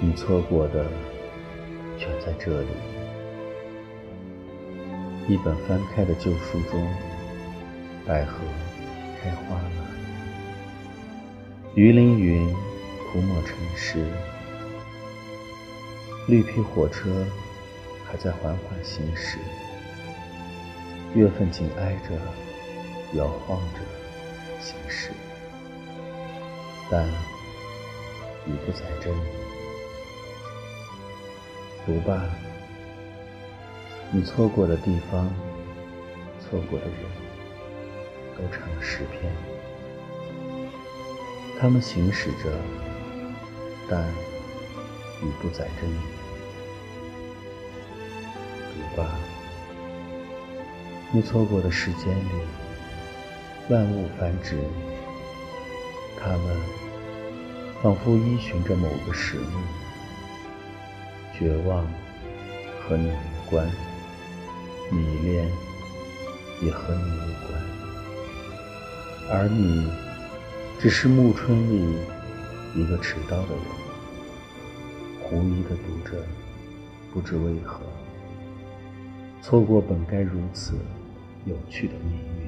你错过的全在这里。一本翻开的旧书中，百合开花了，鱼鳞云涂抹尘世，绿皮火车还在缓缓行驶，月份紧挨着摇晃着行驶，但已不在这里。读吧，你错过的地方，错过的人，都唱诗篇，他们行驶着，但已不在这里。读吧，你错过的时间里，万物繁殖，它们仿佛依循着某个使命，绝望和你无关，迷恋也和你无关，而你只是暮春里一个迟到的人，狐疑的读着，不知为何错过本该如此有趣的命运。